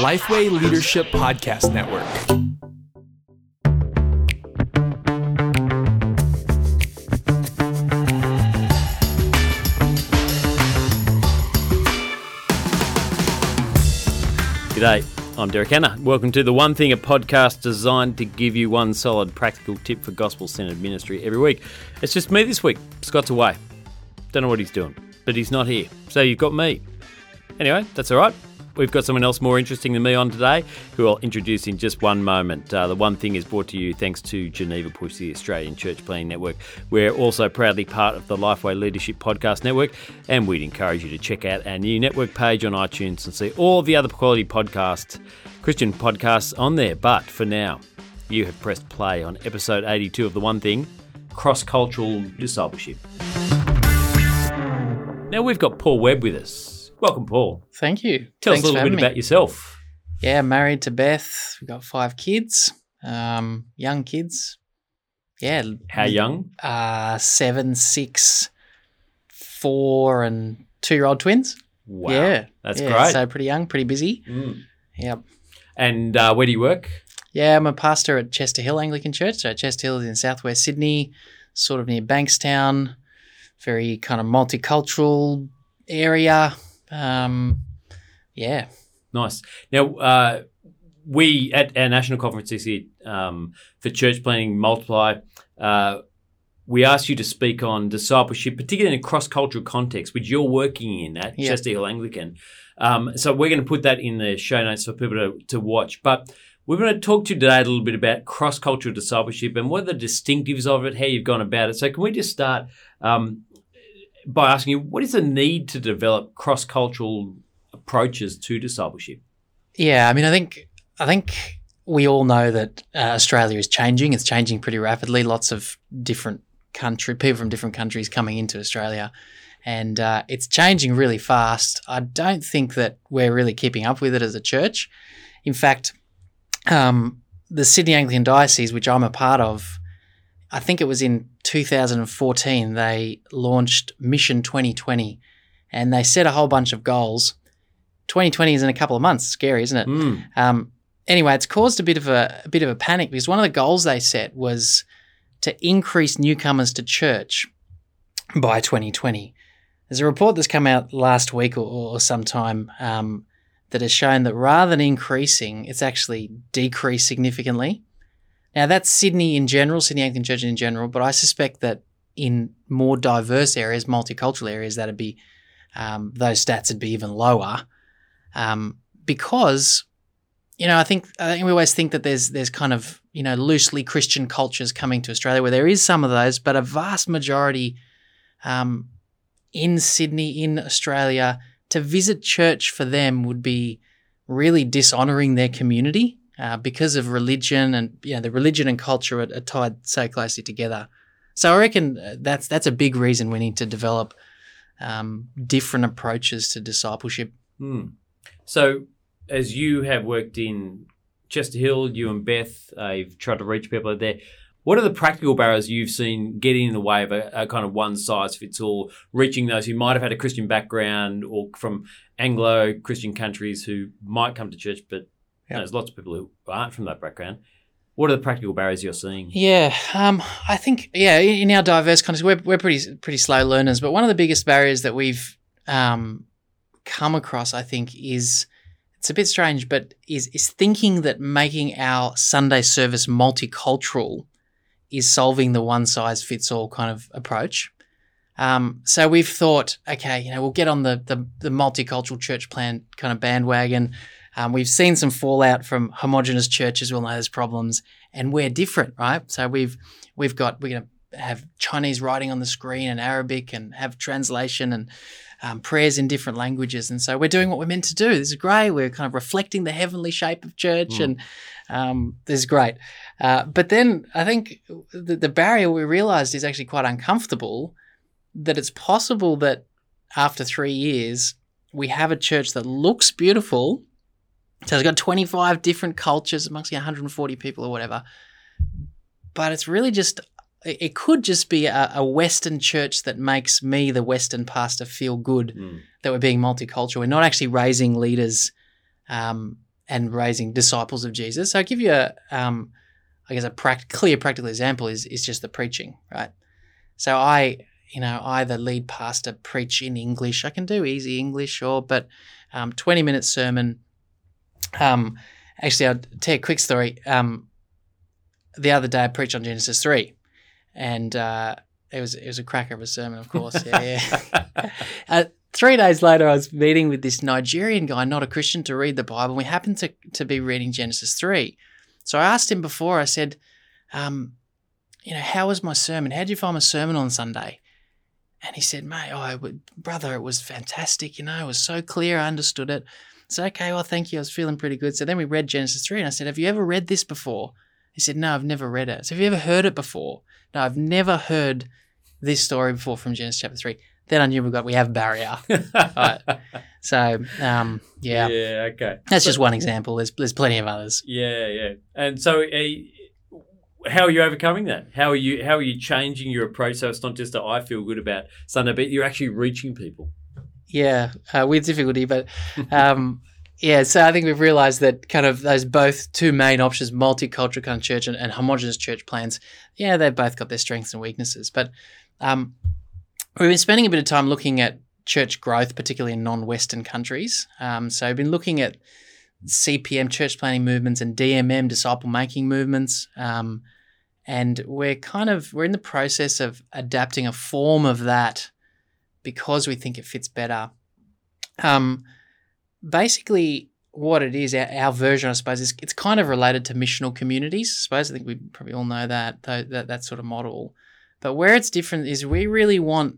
Lifeway Leadership Podcast Network. G'day, I'm Derek Hanna. Welcome to The One Thing, a podcast designed to give you one solid practical tip for gospel-centered ministry every week. It's just me this week. Scott's away. Don't know what he's doing, but he's not here. So you've got me. Anyway, that's all right. We've got someone else more interesting than me on today who I'll introduce in just one moment. The One Thing is brought to you thanks to Geneva Push, the Australian Church Planning Network. We're also proudly part of the Lifeway Leadership Podcast Network, and we'd encourage you to check out our new network page on iTunes and see all the other quality podcasts, Christian podcasts on there. But for now, you have pressed play on episode 82 of The One Thing, Cross-Cultural Discipleship. Now we've got Paul Webb with us. Welcome, Paul. Thank you. Tell us a little bit about yourself. Yeah, married to Beth. We've got 5 kids, young kids. Yeah. How young? 7, 6, 4 and 2-year-old twins. Wow. Yeah. That's great. So pretty young, pretty busy. Mm. Yep. And where do you work? Yeah, I'm a pastor at Chester Hill Anglican Church. So Chester Hill is in southwest Sydney, sort of near Bankstown, very kind of multicultural area. Yeah. Nice. Now, we at our national conference this year for church planning, Multiply, we asked you to speak on discipleship, particularly in a cross-cultural context, which you're working in at Chester Hill Anglican. So we're going to put that in the show notes for people to watch. But we're going to talk to you today a little bit about cross-cultural discipleship and what are the distinctives of it, how you've gone about it. So can we just start by asking you, what is the need to develop cross-cultural approaches to discipleship? Yeah, I mean, I think we all know that Australia is changing. It's changing pretty rapidly. Lots of different people from different countries coming into Australia, and it's changing really fast. I don't think that we're really keeping up with it as a church. In fact, the Sydney Anglican Diocese, which I'm a part of, I think it was in 2014, they launched Mission 2020 and they set a whole bunch of goals. 2020 is in a couple of months. Scary, isn't it? Mm. Anyway, it's caused a bit of a panic because one of the goals they set was to increase newcomers to church by 2020. There's a report that's come out last week or sometime that has shown that rather than increasing, it's actually decreased significantly. Now, that's Sydney in general, Sydney Anglican Church in general, but I suspect that in more diverse areas, multicultural areas, that'd be those stats would be even lower because, you know, I think we always think that there's kind of, you know, loosely Christian cultures coming to Australia where there is some of those, but a vast majority in Sydney, in Australia, to visit church for them would be really dishonouring their community. Because of religion and, you know, the religion and culture are tied so closely together. So I reckon that's a big reason we need to develop different approaches to discipleship. Mm. So as you have worked in Chester Hill, you and Beth, you've tried to reach people out there. What are the practical barriers you've seen getting in the way of a kind of one-size-fits-all, reaching those who might have had a Christian background or from Anglo-Christian countries who might come to church but you know, there's lots of people who aren't from that background. What are the practical barriers you're seeing? Yeah, I think, in our diverse context, we're pretty slow learners, but one of the biggest barriers that we've come across, I think, is, it's a bit strange, but is thinking that making our Sunday service multicultural is solving the one-size-fits-all kind of approach. So we've thought, okay, you know, we'll get on the multicultural church plan kind of bandwagon. We've seen some fallout from homogenous churches. We'll know there's problems, and we're different, right? So we're going to have Chinese writing on the screen and Arabic, and have translation and prayers in different languages. And so we're doing what we're meant to do. This is great. We're kind of reflecting the heavenly shape of church, and this is great. But then I think the barrier we realised is actually quite uncomfortable. That it's possible that after 3 years we have a church that looks beautiful. So it's got 25 different cultures amongst 140 people or whatever. But it's really just, it could just be a Western church that makes me, the Western pastor, feel good that we're being multicultural. We're not actually raising leaders and raising disciples of Jesus. So I'll give you a clear practical example is just the preaching, right? So I, the lead pastor, preach in English. I can do easy English, sure, but 20-minute sermon. Actually, I'll tell you a quick story. The other day I preached on Genesis 3, and it was a cracker of a sermon, of course. Yeah. 3 days later, I was meeting with this Nigerian guy, not a Christian, to read the Bible. And we happened to be reading Genesis 3. So I asked him before, I said, how was my sermon? How did you find my sermon on Sunday? And he said, mate, brother, it was fantastic. It was so clear. I understood it. I said, okay, well, thank you. I was feeling pretty good. So then we read Genesis 3, and I said, have you ever read this before? He said, no, I've never read it. So have you ever heard it before? No, I've never heard this story before from Genesis chapter 3. Then I knew we have barrier. Right. So, yeah. Yeah, okay. That's just one example. There's plenty of others. Yeah, yeah. And so how are you overcoming that? How are you changing your approach so it's not just that I feel good about Sunday, but you're actually reaching people? Yeah, with difficulty, but yeah, so I think we've realised that kind of those both two main options, multicultural kind of church and homogenous church plans, yeah, they've both got their strengths and weaknesses. But we've been spending a bit of time looking at church growth, particularly in non-Western countries. So we've been looking at CPM, church planning movements, and DMM, disciple-making movements. And we're in the process of adapting a form of that because we think it fits better. Basically, what it is, our version, I suppose, is it's kind of related to missional communities, I suppose. I think we probably all know that sort of model. But where it's different is we really want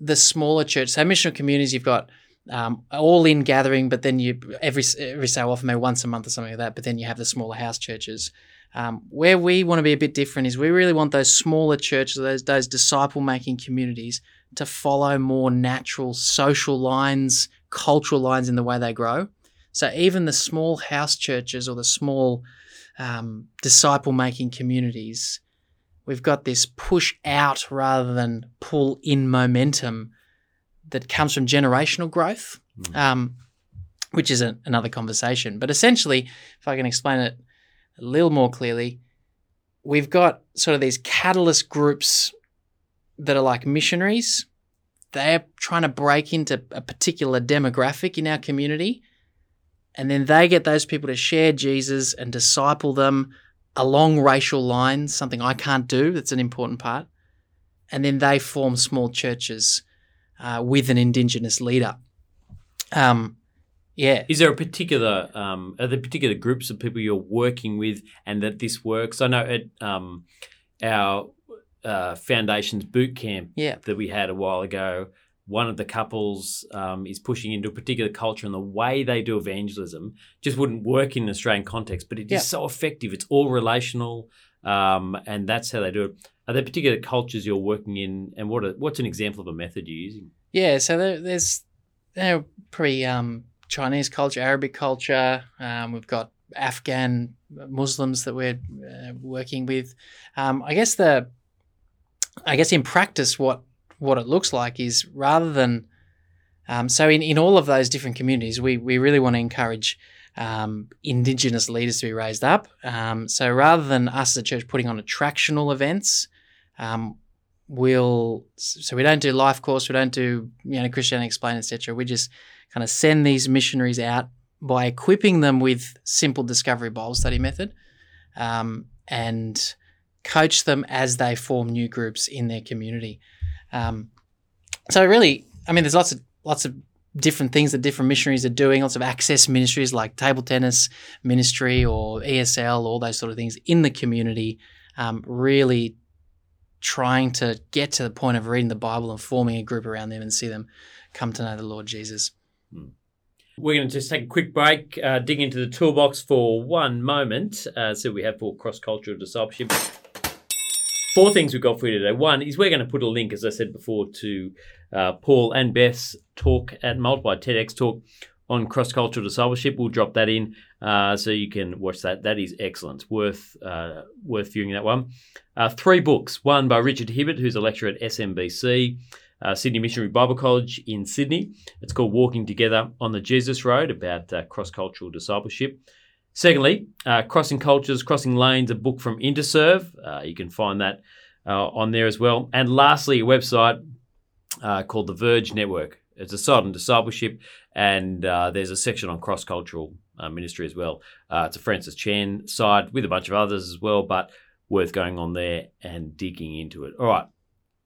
the smaller church. So missional communities, you've got all-in gathering, but then you every so often, maybe once a month or something like that, but then you have the smaller house churches. Where we want to be a bit different is we really want those smaller churches, those disciple-making communities to follow more natural social lines, cultural lines in the way they grow. So even the small house churches or the small disciple-making communities, we've got this push out rather than pull in momentum that comes from generational growth, which is another conversation. But essentially, if I can explain it a little more clearly, we've got sort of these catalyst groups that are like missionaries. They're trying to break into a particular demographic in our community, and then they get those people to share Jesus and disciple them along racial lines, something I can't do, that's an important part, and then they form small churches with an Indigenous leader. Yeah. Is there a particular are there particular groups of people you're working with and that this works? I know at our Foundations boot camp that we had a while ago, one of the couples is pushing into a particular culture, and the way they do evangelism just wouldn't work in an Australian context, but it is so effective. It's all relational, and that's how they do it. Are there particular cultures you're working in, and what's an example of a method you're using? Yeah, so there's pretty Chinese culture, Arabic culture. We've got Afghan Muslims that we're working with. I guess in practice, what it looks like is rather than so in all of those different communities, we really want to encourage Indigenous leaders to be raised up. So rather than us as a church putting on attractional events, we don't do life course, we don't do Christianity Explained, etc. We just kind of send these missionaries out by equipping them with simple discovery Bible study method, and coach them as they form new groups in their community. So really, there's lots of different things that different missionaries are doing, lots of access ministries like table tennis ministry or ESL, all those sort of things in the community, really trying to get to the point of reading the Bible and forming a group around them and see them come to know the Lord Jesus. We're going to just take a quick break, dig into the toolbox for one moment. So we have for cross-cultural discipleship. 4 things we've got for you today. One is we're going to put a link, as I said before, to Paul and Beth's talk at Multiply, TEDx talk on cross-cultural discipleship. We'll drop that in so you can watch that. That is excellent. Worth viewing that one. 3 books, one by Richard Hibbert, who's a lecturer at SMBC. Sydney Missionary Bible College in Sydney. It's called Walking Together on the Jesus Road, about cross-cultural discipleship. Secondly, Crossing Cultures, Crossing Lanes, a book from InterServe. You can find that on there as well. And lastly, a website called The Verge Network. It's a site on discipleship, and there's a section on cross-cultural ministry as well. It's a Francis Chan site with a bunch of others as well, but worth going on there and digging into it. All right,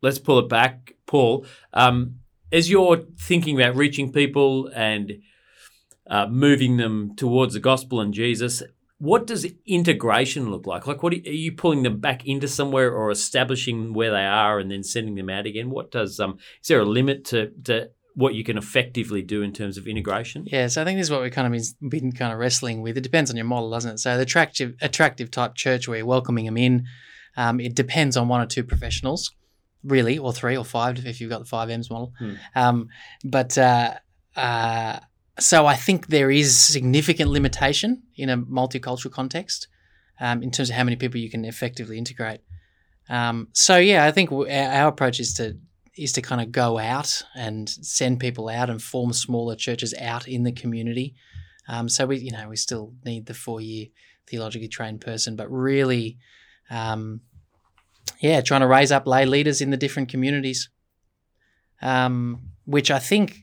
let's pull it back. Paul, as you're thinking about reaching people and moving them towards the gospel and Jesus, what does integration look like? Like, what are you pulling them back into somewhere or establishing where they are and then sending them out again? What does is there a limit to what you can effectively do in terms of integration? Yeah, so I think this is what we've kind of been kind of wrestling with. It depends on your model, doesn't it? So the attractive type church where you're welcoming them in, it depends on one or two professionals, really, or three or five if you've got the 5Ms model. So I think there is significant limitation in a multicultural context in terms of how many people you can effectively integrate. I think our approach is to kind of go out and send people out and form smaller churches out in the community. So we still need the 4-year theologically trained person, but really, trying to raise up lay leaders in the different communities, which I think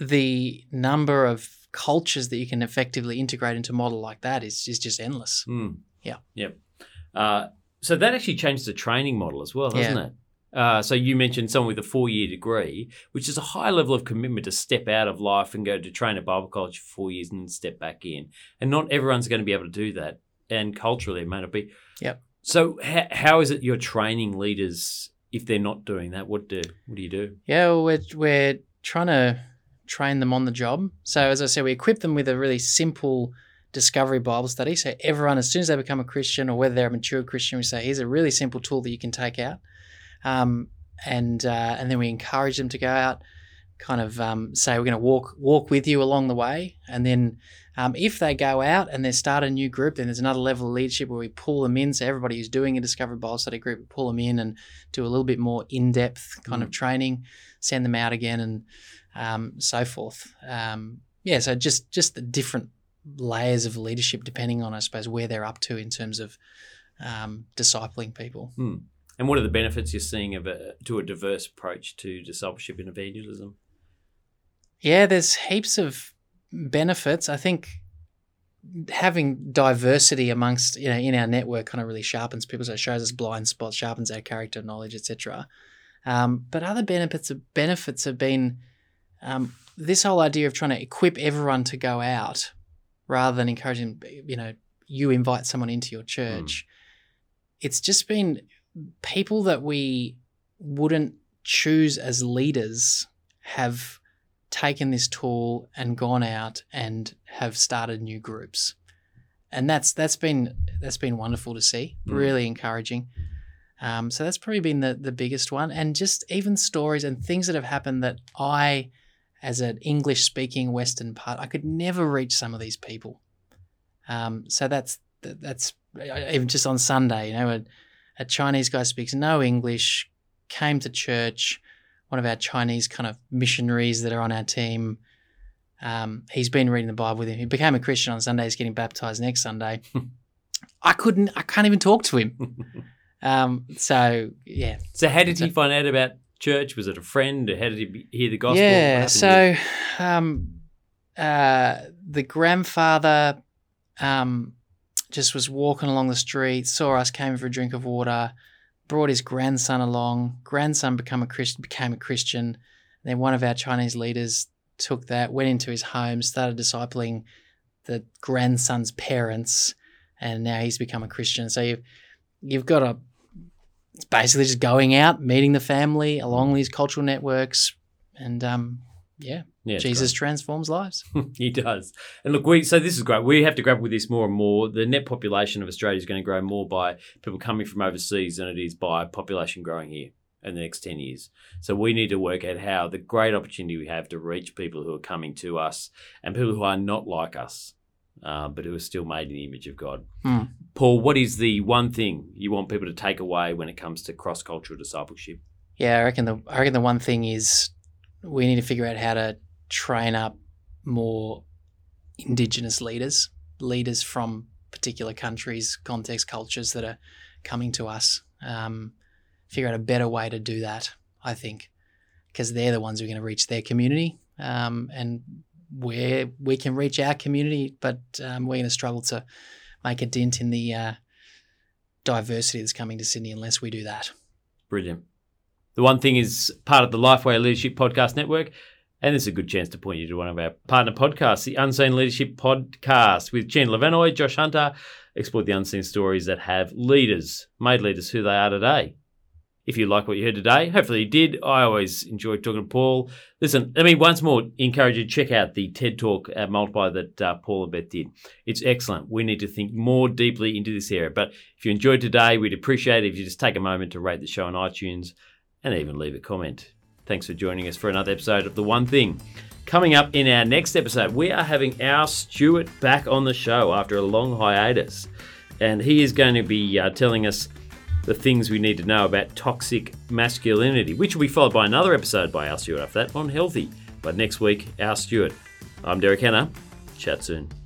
the number of cultures that you can effectively integrate into a model like that is just endless. Mm. Yeah. Yep. So that actually changed the training model as well, hasn't it? So you mentioned someone with a 4-year degree, which is a high level of commitment to step out of life and go to train at Bible college for 4 years and step back in. And not everyone's going to be able to do that. And culturally, it may not be. Yep. So how is it you're training leaders if they're not doing that? What do you do? Yeah, well, we're trying to train them on the job. So as I said, we equip them with a really simple discovery Bible study. So everyone, as soon as they become a Christian or whether they're a mature Christian, we say, here's a really simple tool that you can take out. And then we encourage them to go out, kind of say we're going to walk with you along the way. And then if they go out and they start a new group, then there's another level of leadership where we pull them in. So everybody who's doing a Discovery Bible Study group, we pull them in and do a little bit more in-depth kind of training, send them out again and so forth. So just the different layers of leadership depending on, I suppose, where they're up to in terms of discipling people. Mm. And what are the benefits you're seeing of a diverse approach to discipleship and evangelism? Yeah, there's heaps of benefits. I think having diversity amongst, in our network kind of really sharpens people. So it shows us blind spots, sharpens our character, knowledge, etc. But other benefits have been this whole idea of trying to equip everyone to go out rather than encouraging, you invite someone into your church. Mm. It's just been people that we wouldn't choose as leaders have taken this tool and gone out and have started new groups, and that's been wonderful to see. Mm. Really encouraging. So that's probably been the biggest one, and just even stories and things that have happened that I, as an English-speaking Western part, I could never reach some of these people. So that's even just on Sunday, A Chinese guy speaks no English, came to church, one of our Chinese kind of missionaries that are on our team. He's been reading the Bible with him. He became a Christian on Sunday. He's getting baptized next Sunday. I can't even talk to him. So how did he find out about church? Was it a friend? Or how did he hear the gospel? Yeah, so the grandfather just was walking along the street, saw us, came for a drink of water, brought his grandson along. Grandson became a Christian. And then one of our Chinese leaders took that, went into his home, started discipling the grandson's parents, and now he's become a Christian. So you've got it's basically just going out, meeting the family along these cultural networks, and Yeah, Jesus transforms lives. He does. And look, so this is great. We have to grapple with this more and more. The net population of Australia is going to grow more by people coming from overseas than it is by population growing here in the next 10 years. So we need to work out how the great opportunity we have to reach people who are coming to us and people who are not like us, but who are still made in the image of God. Mm. Paul, what is the one thing you want people to take away when it comes to cross-cultural discipleship? Yeah, I reckon the one thing is we need to figure out how to train up more Indigenous leaders from particular countries, contexts, cultures that are coming to us. Figure out a better way to do that, I think, because they're the ones who are going to reach their community, and where we can reach our community, but we're going to struggle to make a dent in the diversity that's coming to Sydney unless we do that. Brilliant. The One Thing is part of the Lifeway Leadership Podcast Network, and this is a good chance to point you to one of our partner podcasts, the Unseen Leadership Podcast with Gene Levenoy, Josh Hunter, explore the unseen stories that have leaders, made leaders who they are today. If you like what you heard today, hopefully you did. I always enjoy talking to Paul. Listen, let me once more encourage you to check out the TED Talk at Multiply that Paul and Beth did. It's excellent. We need to think more deeply into this area. But if you enjoyed today, we'd appreciate it if you just take a moment to rate the show on iTunes and even leave a comment. Thanks for joining us for another episode of The One Thing. Coming up in our next episode, we are having our Stuart back on the show after a long hiatus. And he is going to be telling us the things we need to know about toxic masculinity, which will be followed by another episode by our Stuart after that on healthy. But next week, our Stuart. I'm Derek Hanna. Chat soon.